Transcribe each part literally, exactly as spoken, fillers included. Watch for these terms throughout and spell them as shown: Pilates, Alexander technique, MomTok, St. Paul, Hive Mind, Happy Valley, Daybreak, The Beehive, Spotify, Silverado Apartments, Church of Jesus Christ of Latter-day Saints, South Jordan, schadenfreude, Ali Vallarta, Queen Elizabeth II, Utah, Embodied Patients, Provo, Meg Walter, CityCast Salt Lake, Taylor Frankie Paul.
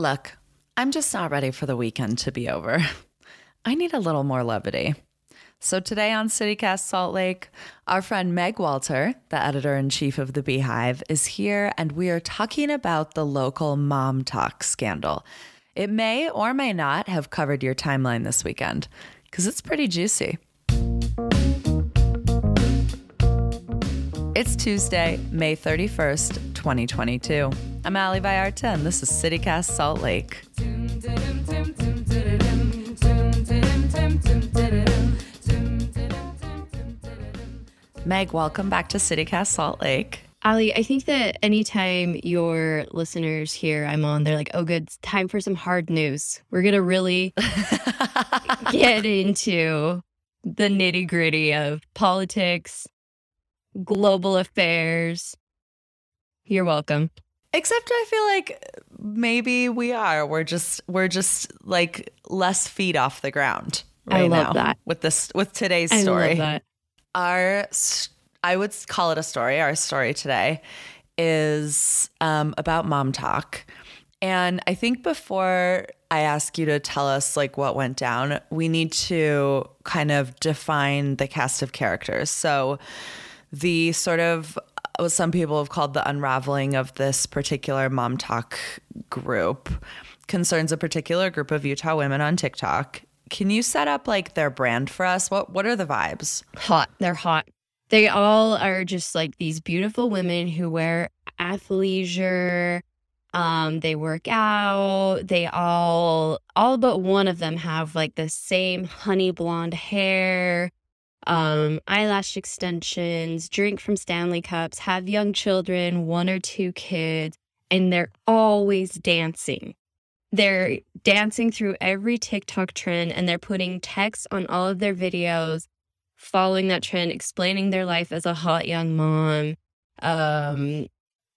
Look, I'm just not ready for the weekend to be over. I need a little more levity. So today on CityCast Salt Lake, our friend Meg Walter, the editor-in-chief of The Beehive, is here, and we are talking about the local MomTok scandal. It may or may not have covered your timeline this weekend, because it's pretty juicy. It's Tuesday, May thirty-first, twenty twenty-two. I'm Ali Vallarta, and this is CityCast Salt Lake. Meg, welcome back to CityCast Salt Lake. Ali, I think that anytime your listeners hear I'm on, they're like, oh, good, it's time for some hard news. We're going to really get into the nitty-gritty of politics, global affairs. You're welcome. Except I feel like maybe we are. We're just we're just like less feet off the ground right I love now that. with this with today's story. I love that. Our I would call it a story. Our story today is um, about MomTok. And I think before I ask you to tell us like what went down, we need to kind of define the cast of characters. So the sort of what some people have called the unraveling of this particular MomTok group concerns a particular group of Utah women on TikTok. Can you set up like their brand for us? What what are the vibes? Hot. They're hot. They all are just like these beautiful women who wear athleisure. Um, they work out. They all, all but one of them have like the same honey blonde hair, um, eyelash extensions, drink from Stanley cups, have young children, one or two kids, and they're always dancing. They're dancing through every TikTok trend, and they're putting text on all of their videos, following that trend, explaining their life as a hot young mom. Um,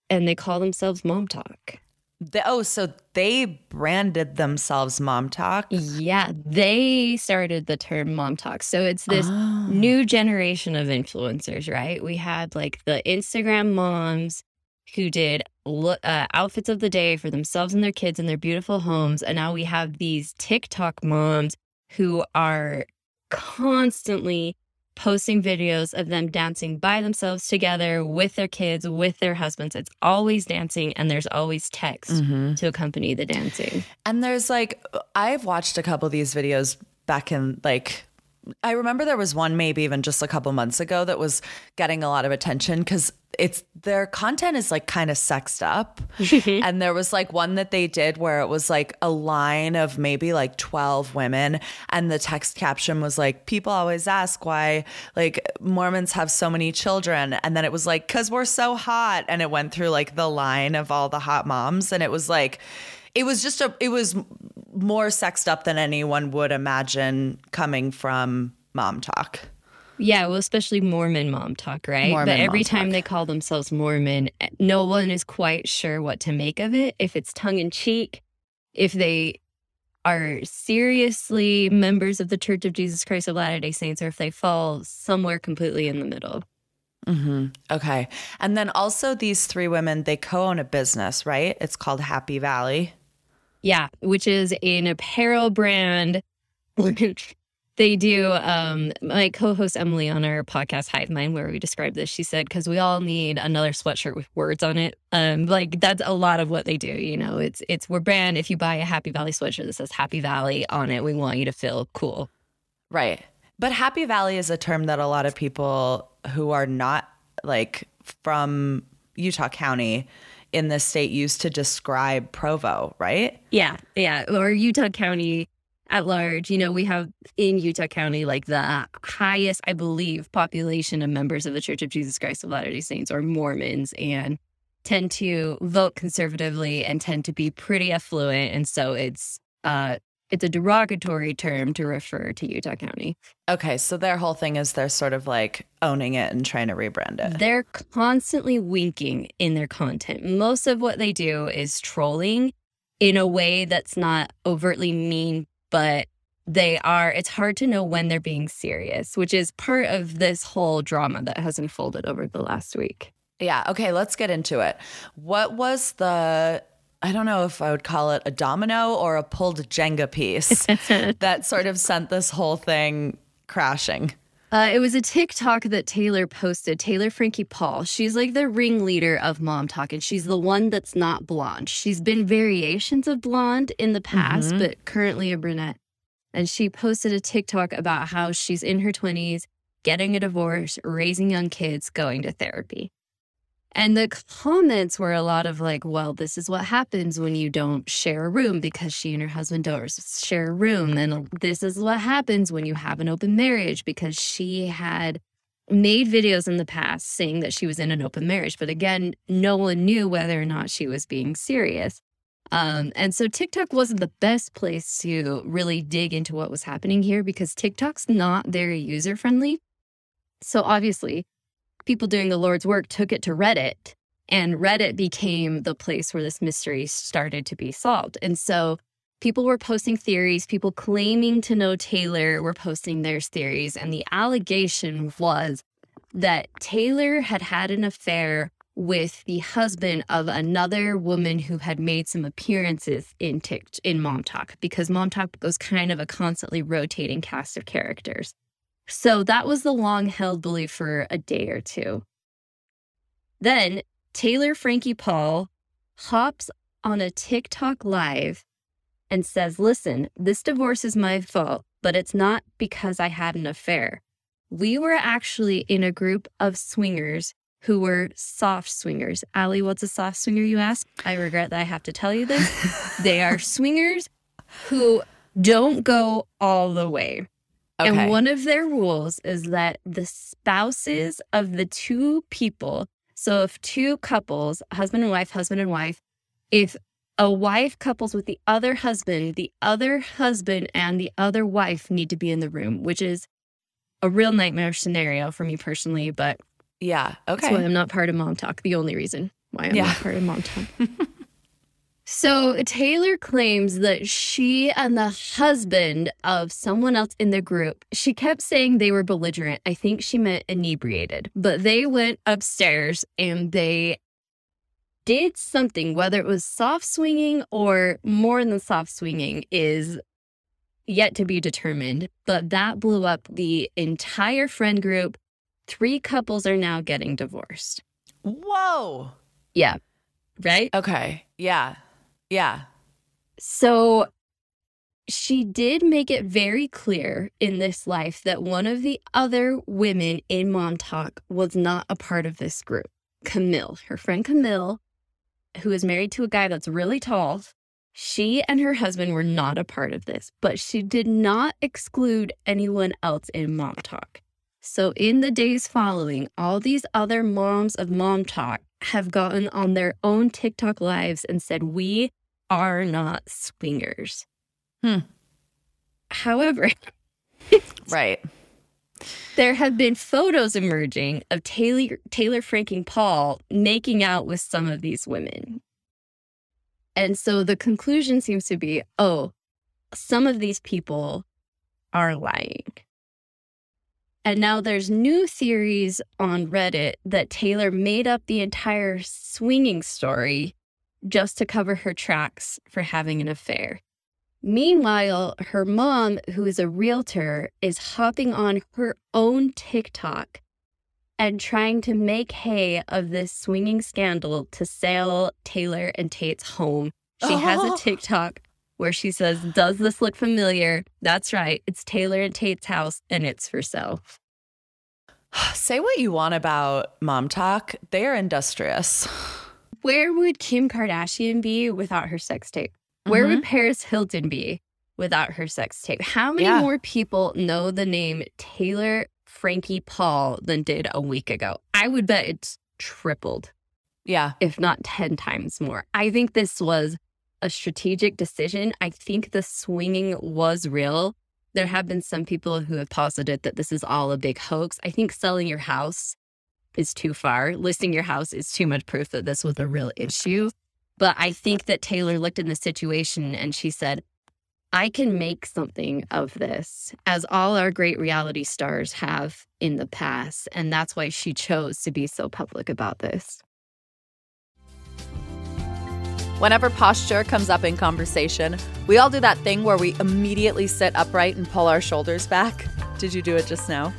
and they call themselves MomTok. The, oh, so they branded themselves MomTok? Yeah, they started the term MomTok. So it's this oh. new generation of influencers, right? We had like the Instagram moms who did uh, outfits of the day for themselves and their kids in their beautiful homes. And now we have these TikTok moms who are constantly posting videos of them dancing by themselves, together, with their kids, with their husbands. It's always dancing, and there's always text mm-hmm. to accompany the dancing. And there's like, I've watched a couple of these videos back in like, I remember there was one maybe even just a couple months ago that was getting a lot of attention because it's their content is like kind of sexed up. And there was like one that they did where it was like a line of maybe like twelve women. And the text caption was like, people always ask why like Mormons have so many children. And then it was like, because we're so hot. And it went through like the line of all the hot moms. And it was like, it was just a, it was more sexed up than anyone would imagine coming from MomTok. Yeah, well, especially Mormon MomTok, right? Mormon but every MomTok. time they call themselves Mormon, no one is quite sure what to make of it. If it's tongue-in-cheek, if they are seriously members of the Church of Jesus Christ of Latter-day Saints, or if they fall somewhere completely in the middle. Mm-hmm. Okay. And then also these three women, they co-own a business, right? It's called Happy Valley. Yeah, which is an apparel brand. They do, um, my co-host Emily on our podcast, Hive Mind, where we described this, she said, because we all need another sweatshirt with words on it. Um, like, that's a lot of what they do, you know. It's, it's we're brand, if you buy a Happy Valley sweatshirt that says Happy Valley on it, we want you to feel cool. Right. But Happy Valley is a term that a lot of people who are not, like, from Utah County in this state used to describe Provo, right? Yeah, yeah, or Utah County at large. You know, we have in Utah County, like the highest, I believe, population of members of the Church of Jesus Christ of Latter-day Saints or Mormons, and tend to vote conservatively and tend to be pretty affluent. And so it's uh, it's a derogatory term to refer to Utah County. Okay, so their whole thing is they're sort of like owning it and trying to rebrand it. They're constantly winking in their content. Most of what they do is trolling in a way that's not overtly mean, but they are, it's hard to know when they're being serious, which is part of this whole drama that has unfolded over the last week. Yeah, okay, let's get into it. What was the I don't know if I would call it a domino or a pulled Jenga piece that sort of sent this whole thing crashing. Uh, it was a TikTok that Taylor posted, Taylor Frankie Paul. She's like the ringleader of MomTok, and she's the one that's not blonde. She's been variations of blonde in the past, mm-hmm. but currently a brunette. And she posted a TikTok about how she's in her twenties, getting a divorce, raising young kids, going to therapy. And the comments were a lot of like, well, this is what happens when you don't share a room, because she and her husband don't share a room. And this is what happens when you have an open marriage, because she had made videos in the past saying that she was in an open marriage. But again, no one knew whether or not she was being serious. Um, and so TikTok wasn't the best place to really dig into what was happening here, because TikTok's not very user-friendly. So obviously, people doing the Lord's work took it to Reddit, and Reddit became the place where this mystery started to be solved. And so people were posting theories, people claiming to know Taylor were posting their theories, and the allegation was that Taylor had had an affair with the husband of another woman who had made some appearances in Tick in MomTok, because MomTok was kind of a constantly rotating cast of characters. So that was the long-held belief for a day or two. Then Taylor Frankie Paul hops on a TikTok live and says, listen, this divorce is my fault, but it's not because I had an affair. We were actually in a group of swingers who were soft swingers. Ali, what's a soft swinger, you ask? I regret that I have to tell you this. They are swingers who don't go all the way. Okay. And one of their rules is that the spouses of the two people, so if two couples, husband and wife, husband and wife, if a wife couples with the other husband, the other husband and the other wife need to be in the room, which is a real nightmare scenario for me personally, but yeah, okay. That's why I'm not part of MomTok, the only reason why I'm yeah. not part of MomTok. So Taylor claims that she and the husband of someone else in the group, she kept saying they were belligerent. I think she meant inebriated. But they went upstairs and they did something, whether it was soft swinging or more than soft swinging is yet to be determined. But that blew up the entire friend group. Three couples are now getting divorced. Whoa. Yeah. Right? Okay. Yeah. Yeah. So she did make it very clear in this life that one of the other women in MomTok was not a part of this group. Camille, her friend Camille, who is married to a guy that's really tall, she and her husband were not a part of this, but she did not exclude anyone else in MomTok. So in the days following, all these other moms of MomTok have gotten on their own TikTok lives and said, we are not swingers. Hmm. However, right. There have been photos emerging of Taylor, Taylor Frankie Paul making out with some of these women. And so the conclusion seems to be, oh, some of these people are lying. And now there's new theories on Reddit that Taylor made up the entire swinging story just to cover her tracks for having an affair. Meanwhile, her mom, who is a realtor, is hopping on her own TikTok and trying to make hay of this swinging scandal to sell Taylor and Tate's home. She oh. has a TikTok where she says, does this look familiar? That's right. It's Taylor and Tate's house, and it's for sale. Say what you want about MomTok. They are industrious. Where would Kim Kardashian be without her sex tape? Where mm-hmm. would Paris Hilton be without her sex tape? How many yeah. more people know the name Taylor Frankie Paul than did a week ago? I would bet it's tripled. Yeah. If not ten times more. I think this was a strategic decision. I think the swinging was real. There have been some people who have posited that this is all a big hoax. I think selling your house is too far. Listing your house is too much proof that this was a real issue. But I think that Taylor looked in the situation and she said, I can make something of this, as all our great reality stars have in the past. And that's why she chose to be so public about this. Whenever posture comes up in conversation, we all do that thing where we immediately sit upright and pull our shoulders back. Did you do it just now?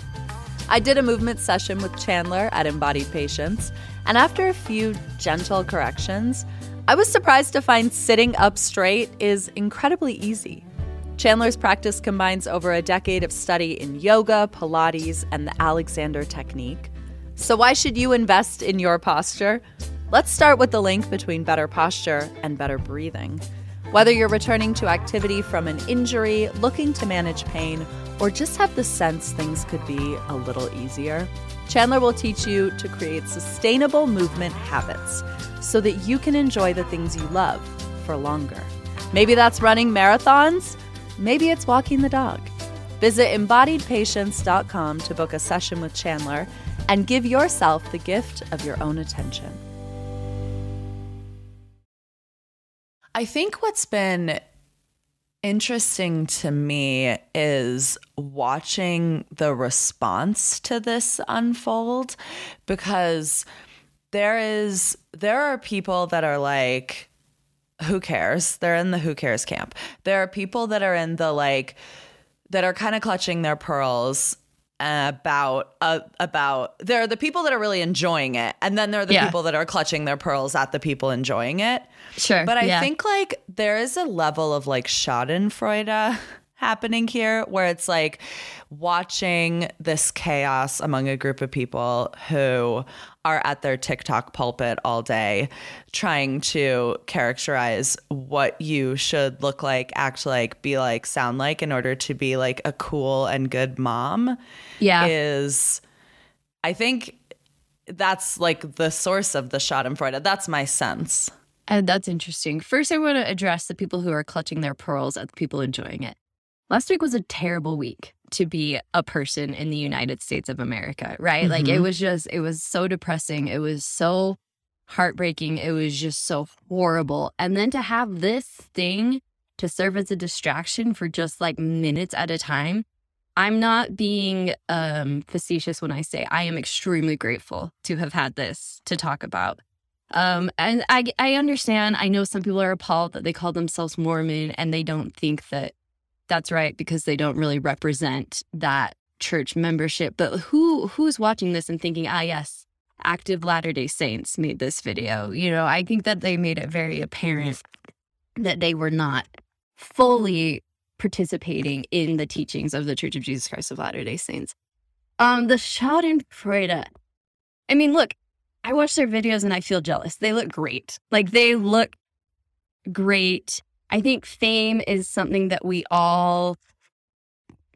I did a movement session with Chandler at Embodied Patients, and after a few gentle corrections, I was surprised to find sitting up straight is incredibly easy. Chandler's practice combines over a decade of study in yoga, Pilates, and the Alexander technique. So why should you invest in your posture? Let's start with the link between better posture and better breathing. Whether you're returning to activity from an injury, looking to manage pain, or just have the sense things could be a little easier, Chandler will teach you to create sustainable movement habits so that you can enjoy the things you love for longer. Maybe that's running marathons. Maybe it's walking the dog. Visit embodied patients dot com to book a session with Chandler and give yourself the gift of your own attention. I think what's been interesting to me is watching the response to this unfold, because there is there are people that are like, who cares? They're in the who cares camp. There are people that are in the like, that are kind of clutching their pearls about, uh, about, there are the people that are really enjoying it. And then there are the yeah. people that are clutching their pearls at the people enjoying it. Sure. But I yeah. think like there is a level of like schadenfreude happening here where it's like watching this chaos among a group of people who are at their TikTok pulpit all day trying to characterize what you should look like, act like, be like, sound like in order to be like a cool and good mom. Yeah. Is I think that's like the source of the schadenfreude. That's my sense. And that's interesting. First, I want to address the people who are clutching their pearls at the people enjoying it. Last week was a terrible week to be a person in the United States of America, right? Mm-hmm. Like it was just, it was so depressing. It was so heartbreaking. It was just so horrible. And then to have this thing to serve as a distraction for just like minutes at a time. I'm not being um, facetious when I say I am extremely grateful to have had this to talk about. Um, and I, I understand, I know some people are appalled that they call themselves Mormon and they don't think that that's right, because they don't really represent that church membership. But who who's watching this and thinking, ah, yes, active Latter-day Saints made this video? You know, I think that they made it very apparent that they were not fully participating in the teachings of the Church of Jesus Christ of Latter-day Saints. Um, the schadenfreude. I mean, look, I watch their videos and I feel jealous. They look great. Like, they look great. I think fame is something that we all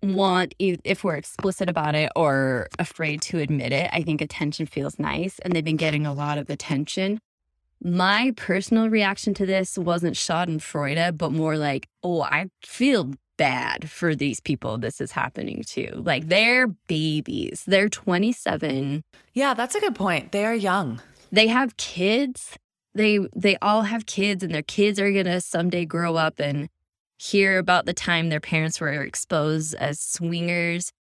want if we're explicit about it or afraid to admit it. I think attention feels nice, and they've been getting a lot of attention. My personal reaction to this wasn't schadenfreude, but more like, oh, I feel bad for these people this is happening to. Like, they're babies. They're twenty-seven. Yeah, that's a good point. They are young. They have kids. They they all have kids, and their kids are going to someday grow up and hear about the time their parents were exposed as swingers.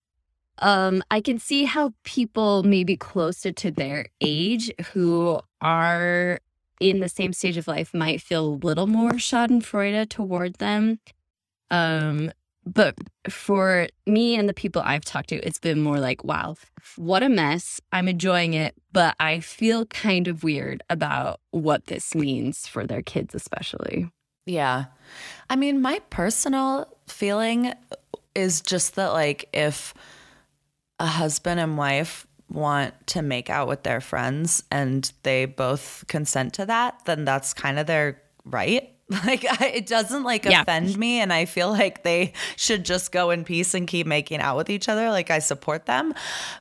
Um, I can see how people maybe closer to their age who are in the same stage of life might feel a little more schadenfreude toward them. Um, but for me and the people I've talked to, it's been more like, wow, what a mess. I'm enjoying it, but I feel kind of weird about what this means for their kids especially. Yeah. I mean, my personal feeling is just that, like, if a husband and wife want to make out with their friends and they both consent to that, then that's kind of their right. Like, it doesn't like yeah. offend me, and I feel like they should just go in peace and keep making out with each other. Like, I support them,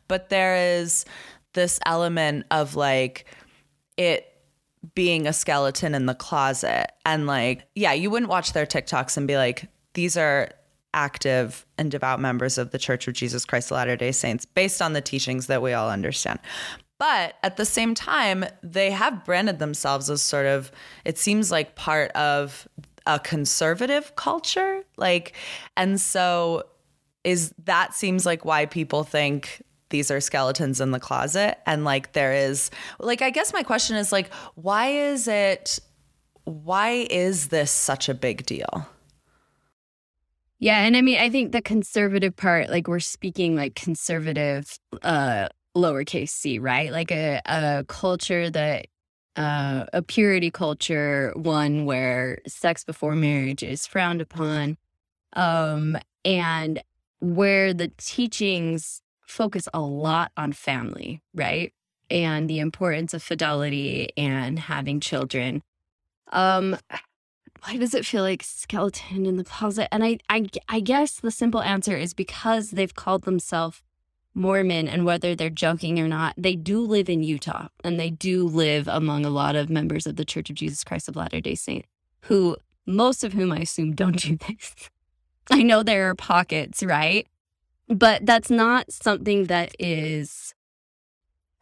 but there is this element of like it being a skeleton in the closet, and like, yeah, you wouldn't watch their TikToks and be like, these are active and devout members of the Church of Jesus Christ of Latter-day Saints based on the teachings that we all understand. But at the same time, they have branded themselves as sort of, it seems like, part of a conservative culture. Like, and so is that seems like why people think these are skeletons in the closet. And like, there is like, I guess my question is like, why is it why is this such a big deal? Yeah, and I mean, I think the conservative part, like we're speaking like conservative uh, lowercase c, right? Like a, a culture that, uh, a purity culture, one where sex before marriage is frowned upon, um, and where the teachings focus a lot on family, right? And the importance of fidelity and having children. Um, why does it feel like skeleton in the closet? And I, I, I guess the simple answer is because they've called themselves Mormon, and whether they're joking or not, they do live in Utah, and they do live among a lot of members of the Church of Jesus Christ of Latter-day Saints, who, most of whom I assume don't do this. I know there are pockets, right? But that's not something that is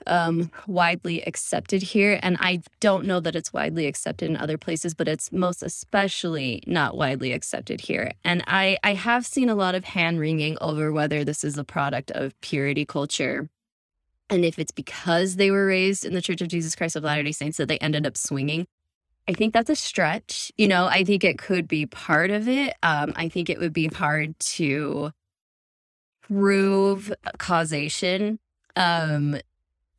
um, widely accepted here. And I don't know that it's widely accepted in other places, but it's most especially not widely accepted here. And I, I have seen a lot of hand-wringing over whether this is a product of purity culture, and if it's because they were raised in the Church of Jesus Christ of Latter-day Saints that they ended up swinging. I think that's a stretch. You know, I think it could be part of it. Um, I think it would be hard to prove causation. Um,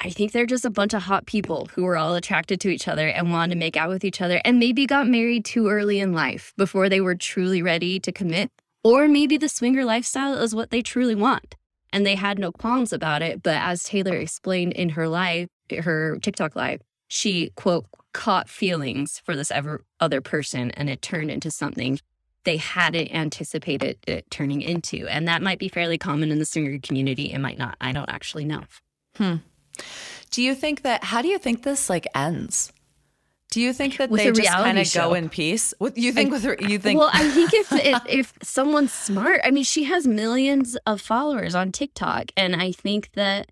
I think they're just a bunch of hot people who were all attracted to each other and wanted to make out with each other, and maybe got married too early in life before they were truly ready to commit. Or maybe the swinger lifestyle is what they truly want, and they had no qualms about it. But as Taylor explained in her live, her TikTok live, she, quote, caught feelings for this ever other person, and it turned into something they hadn't anticipated it turning into. And that might be fairly common in the swinger community. It might not. I don't actually know. Hmm. Do you think that, how do you think this like ends? Do you think that with they just kind of go in peace? What, you think I, with her, you think? Well, I think if, if if someone's smart, I mean, she has millions of followers on TikTok, and I think that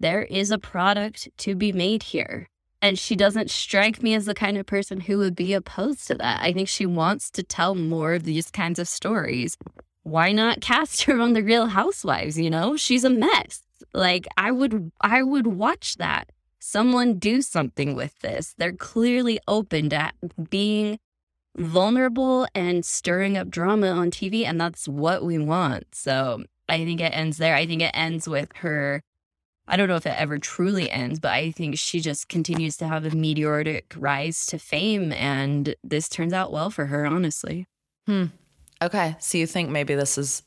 there is a product to be made here. And she doesn't strike me as the kind of person who would be opposed to that. I think she wants to tell more of these kinds of stories. Why not cast her on The Real Housewives, you know? She's a mess. Like, I would I would watch that. Someone do something with this. They're clearly open to being vulnerable and stirring up drama on T V, and that's what we want. So I think it ends there. I think it ends with her. I don't know if it ever truly ends, but I think she just continues to have a meteoric rise to fame, and this turns out well for her, honestly. Hmm. Okay, so you think maybe this is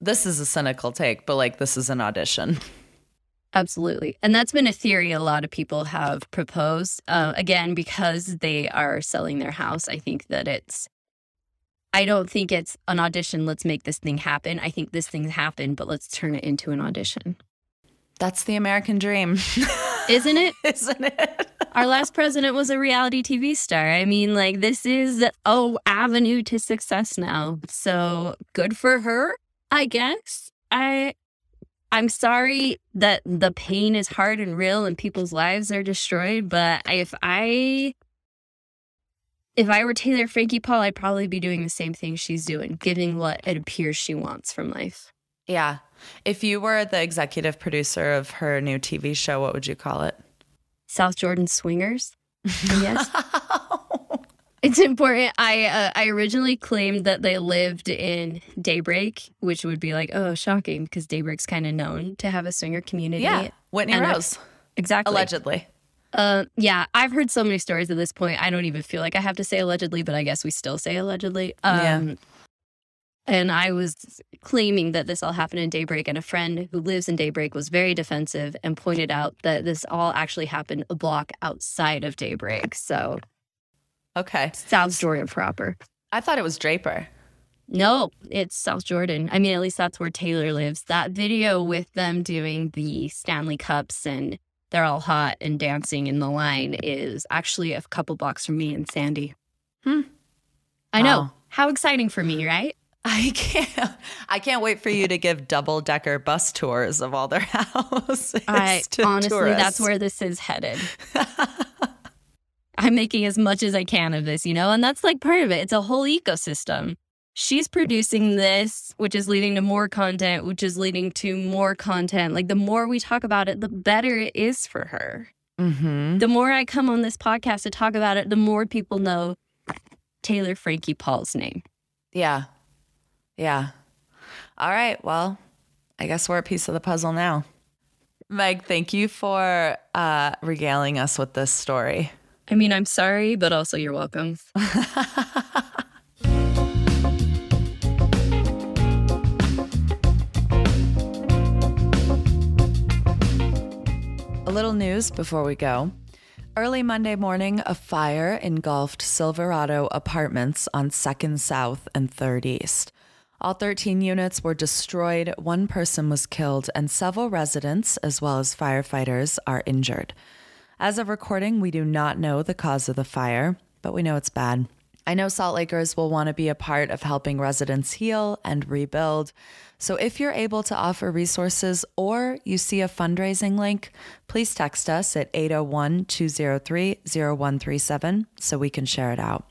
this is a cynical take, but like this is an audition. Absolutely, and that's been a theory a lot of people have proposed. Uh, again, because they are selling their house, I think that it's. I don't think it's an audition. Let's make this thing happen. I think this thing happened, but let's turn it into an audition. That's the American dream. Isn't it? Isn't it? Our last president was a reality T V star. I mean, like, this is the oh, avenue to success now. So good for her, I guess. I, I'm sorry that the pain is hard and real and people's lives are destroyed. But if I, if I were Taylor Frankie Paul, I'd probably be doing the same thing she's doing, giving what it appears she wants from life. Yeah. If you were the executive producer of her new T V show, what would you call it? South Jordan Swingers. Yes. It's important. I uh, I originally claimed that they lived in Daybreak, which would be like, oh, shocking, because Daybreak's kind of known to have a swinger community. Yeah, Whitney and Rose. I, exactly. Allegedly. Uh, yeah, I've heard so many stories at this point. I don't even feel like I have to say allegedly, but I guess we still say allegedly. Um, yeah. And I was claiming that this all happened in Daybreak, and a friend who lives in Daybreak was very defensive and pointed out that this all actually happened a block outside of Daybreak. So, okay, South Jordan proper. I thought it was Draper. No, it's South Jordan. I mean, at least that's where Taylor lives. That video with them doing the Stanley Cups and they're all hot and dancing in the line is actually a couple blocks from me and Sandy. Hmm. I know. Wow. How exciting for me, right? I can't. I can't wait for you to give double-decker bus tours of all their houses. I, to honestly, tourists. That's where this is headed. I'm making as much as I can of this, you know, and that's like part of it. It's a whole ecosystem. She's producing this, which is leading to more content, which is leading to more content. Like the more we talk about it, the better it is for her. Mm-hmm. The more I come on this podcast to talk about it, the more people know Taylor Frankie Paul's name. Yeah. Yeah. All right. Well, I guess we're a piece of the puzzle now. Meg, thank you for uh, regaling us with this story. I mean, I'm sorry, but also you're welcome. A little news before we go. Early Monday morning, a fire engulfed Silverado Apartments on second South and third East. All thirteen units were destroyed, one person was killed, and several residents, as well as firefighters, are injured. As of recording, we do not know the cause of the fire, but we know it's bad. I know Salt Lakers will want to be a part of helping residents heal and rebuild. So if you're able to offer resources or you see a fundraising link, please text us at eight oh one, two oh three, oh one three seven so we can share it out.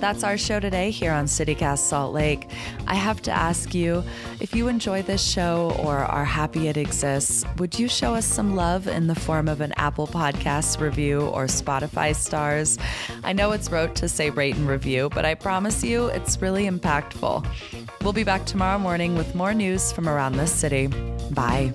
That's our show today here on CityCast Salt Lake. I have to ask you, if you enjoy this show or are happy it exists, would you show us some love in the form of an Apple Podcasts review or Spotify stars? I know it's rote to say rate and review, but I promise you it's really impactful. We'll be back tomorrow morning with more news from around this city. Bye.